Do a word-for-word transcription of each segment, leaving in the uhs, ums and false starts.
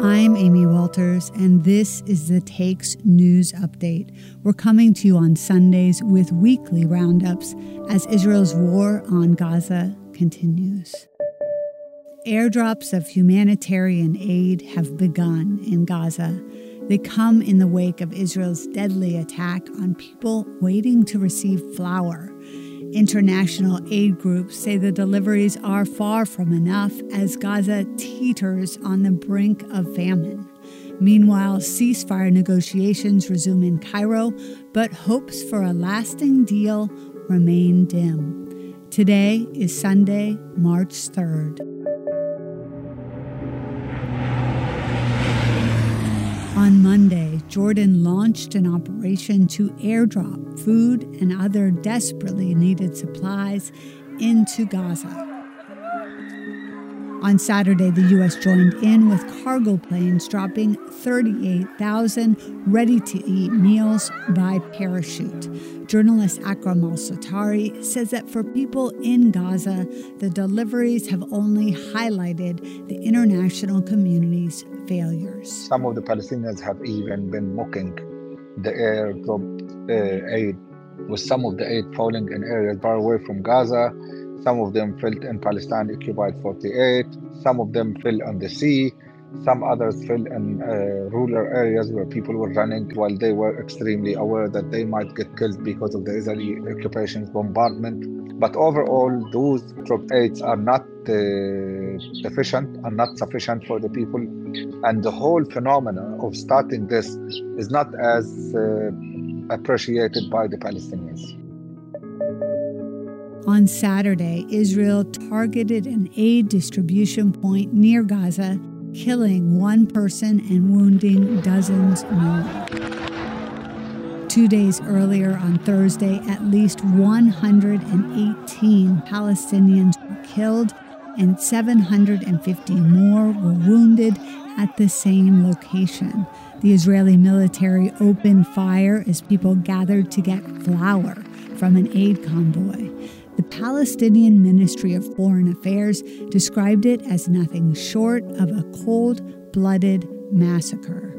I'm Amy Walters, and this is the Takes News Update. We're coming to you on Sundays with weekly roundups as Israel's war on Gaza continues. Airdrops of humanitarian aid have begun in Gaza. They come in the wake of Israel's deadly attack on people waiting to receive flour. International aid groups say the deliveries are far from enough as Gaza teeters on the brink of famine. Meanwhile, ceasefire negotiations resume in Cairo, but hopes for a lasting deal remain dim. Today is Sunday, March third. On Monday, Jordan launched an operation to airdrop food and other desperately needed supplies into Gaza. On Saturday, the U S joined in with cargo planes dropping thirty-eight thousand ready-to-eat meals by parachute. Journalist Akram Al Sattari says that for people in Gaza, the deliveries have only highlighted the international community's failures. Some of the Palestinians have even been mocking the airdrop uh, aid, with some of the aid falling in areas far away from Gaza. Some of them fell in Palestine occupied forty-eight. Some of them fell on the sea. Some others fell in uh, rural areas where people were running while they were extremely aware that they might get killed because of the Israeli occupation bombardment. But overall, those drop aids are not uh, sufficient, are not sufficient for the people. And the whole phenomena of starting this is not as uh, appreciated by the Palestinians. On Saturday, Israel targeted an aid distribution point near Gaza, killing one person and wounding dozens more. Two days earlier, on Thursday, at least one hundred eighteen Palestinians were killed and seven hundred fifty more were wounded at the same location. The Israeli military opened fire as people gathered to get flour from an aid convoy. The Palestinian Ministry of Foreign Affairs described it as nothing short of a cold-blooded massacre.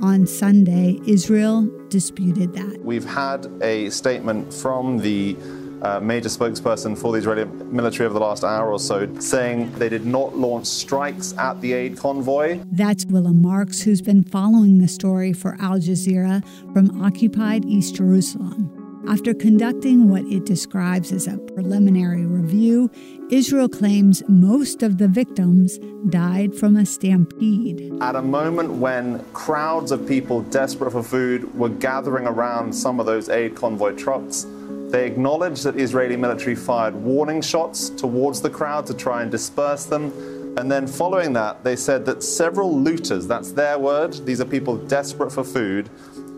On Sunday, Israel disputed that. We've had a statement from the uh, major spokesperson for the Israeli military over the last hour or so saying they did not launch strikes at the aid convoy. That's Willem Marx, who's been following the story for Al Jazeera from occupied East Jerusalem. After conducting what it describes as a preliminary review, Israel claims most of the victims died from a stampede. At a moment when crowds of people desperate for food were gathering around some of those aid convoy trucks, they acknowledged that Israeli military fired warning shots towards the crowd to try and disperse them. And then following that, they said that several looters, that's their word, these are people desperate for food,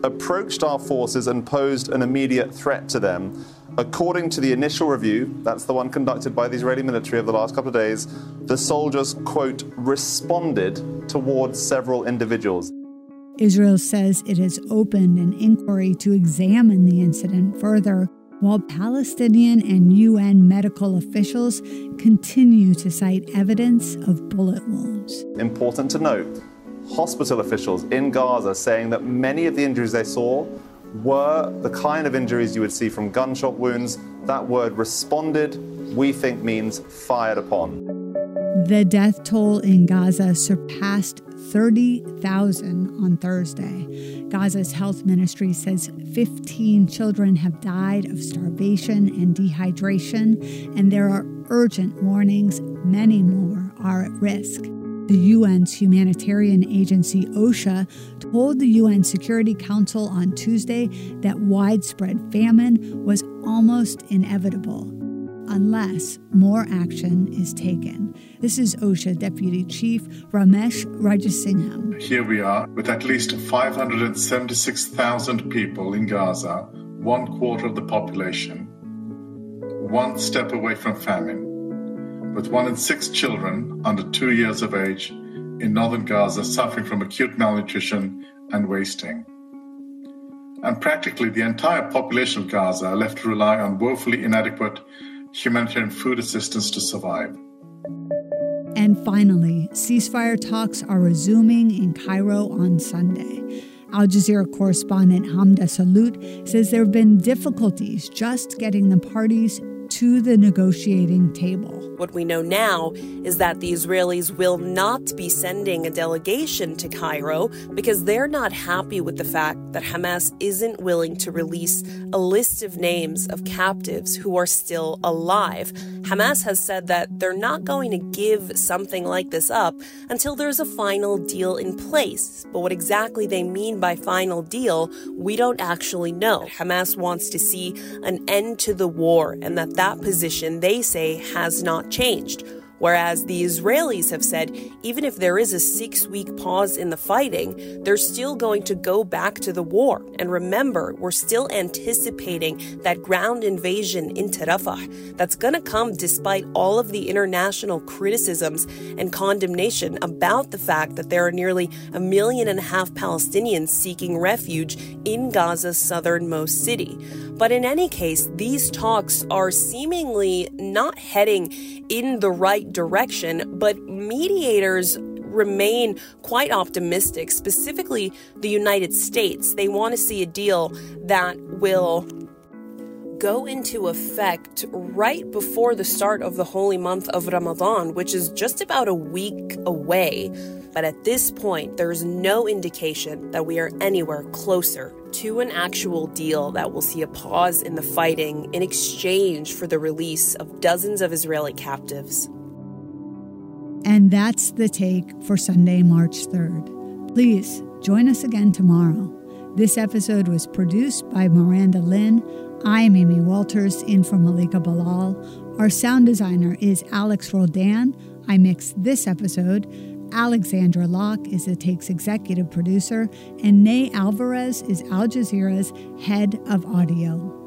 approached our forces and posed an immediate threat to them. According to the initial review, that's the one conducted by the Israeli military over the last couple of days, the soldiers, quote, responded towards several individuals. Israel says it has opened an inquiry to examine the incident further, while Palestinian and U N medical officials continue to cite evidence of bullet wounds. Important to note, hospital officials in Gaza saying that many of the injuries they saw were the kind of injuries you would see from gunshot wounds. That word responded, we think means fired upon. The death toll in Gaza surpassed thirty thousand on Thursday. Gaza's health ministry says fifteen children have died of starvation and dehydration, and there are urgent warnings many more are at risk. The U N's humanitarian agency, OCHA, told the U N Security Council on Tuesday that widespread famine was almost inevitable, unless more action is taken. This is OCHA Deputy Chief Ramesh Rajasingham. Here we are with at least five hundred seventy-six thousand people in Gaza, one quarter of the population, one step away from famine, with one in six children under two years of age in northern Gaza suffering from acute malnutrition and wasting. And practically the entire population of Gaza are left to rely on woefully inadequate humanitarian food assistance to survive. And finally, ceasefire talks are resuming in Cairo on Sunday. Al Jazeera correspondent Hamdah Salhut says there have been difficulties just getting the parties to the negotiating table. What we know now is that the Israelis will not be sending a delegation to Cairo because they're not happy with the fact that Hamas isn't willing to release a list of names of captives who are still alive. Hamas has said that they're not going to give something like this up until there's a final deal in place. But what exactly they mean by final deal, we don't actually know. Hamas wants to see an end to the war, and that that position, they say, has not changed. Whereas the Israelis have said, even if there is a six-week pause in the fighting, they're still going to go back to the war. And remember, we're still anticipating that ground invasion into Rafah that's going to come despite all of the international criticisms and condemnation about the fact that there are nearly a million and a half Palestinians seeking refuge in Gaza's southernmost city. But in any case, these talks are seemingly not heading in the right direction, but mediators remain quite optimistic, specifically the United States. They want to see a deal that will go into effect right before the start of the holy month of Ramadan, which is just about a week away. But at this point, there's no indication that we are anywhere closer to an actual deal that will see a pause in the fighting in exchange for the release of dozens of Israeli captives. And that's the take for Sunday, March third. Please join us again tomorrow. This episode was produced by Miranda Lynn. I'm Amy Walters, in for Malika Bilal. Our sound designer is Alex Roldan. I mixed this episode. Alexandra Locke is the Take's executive producer, and Ney Alvarez is Al Jazeera's head of audio.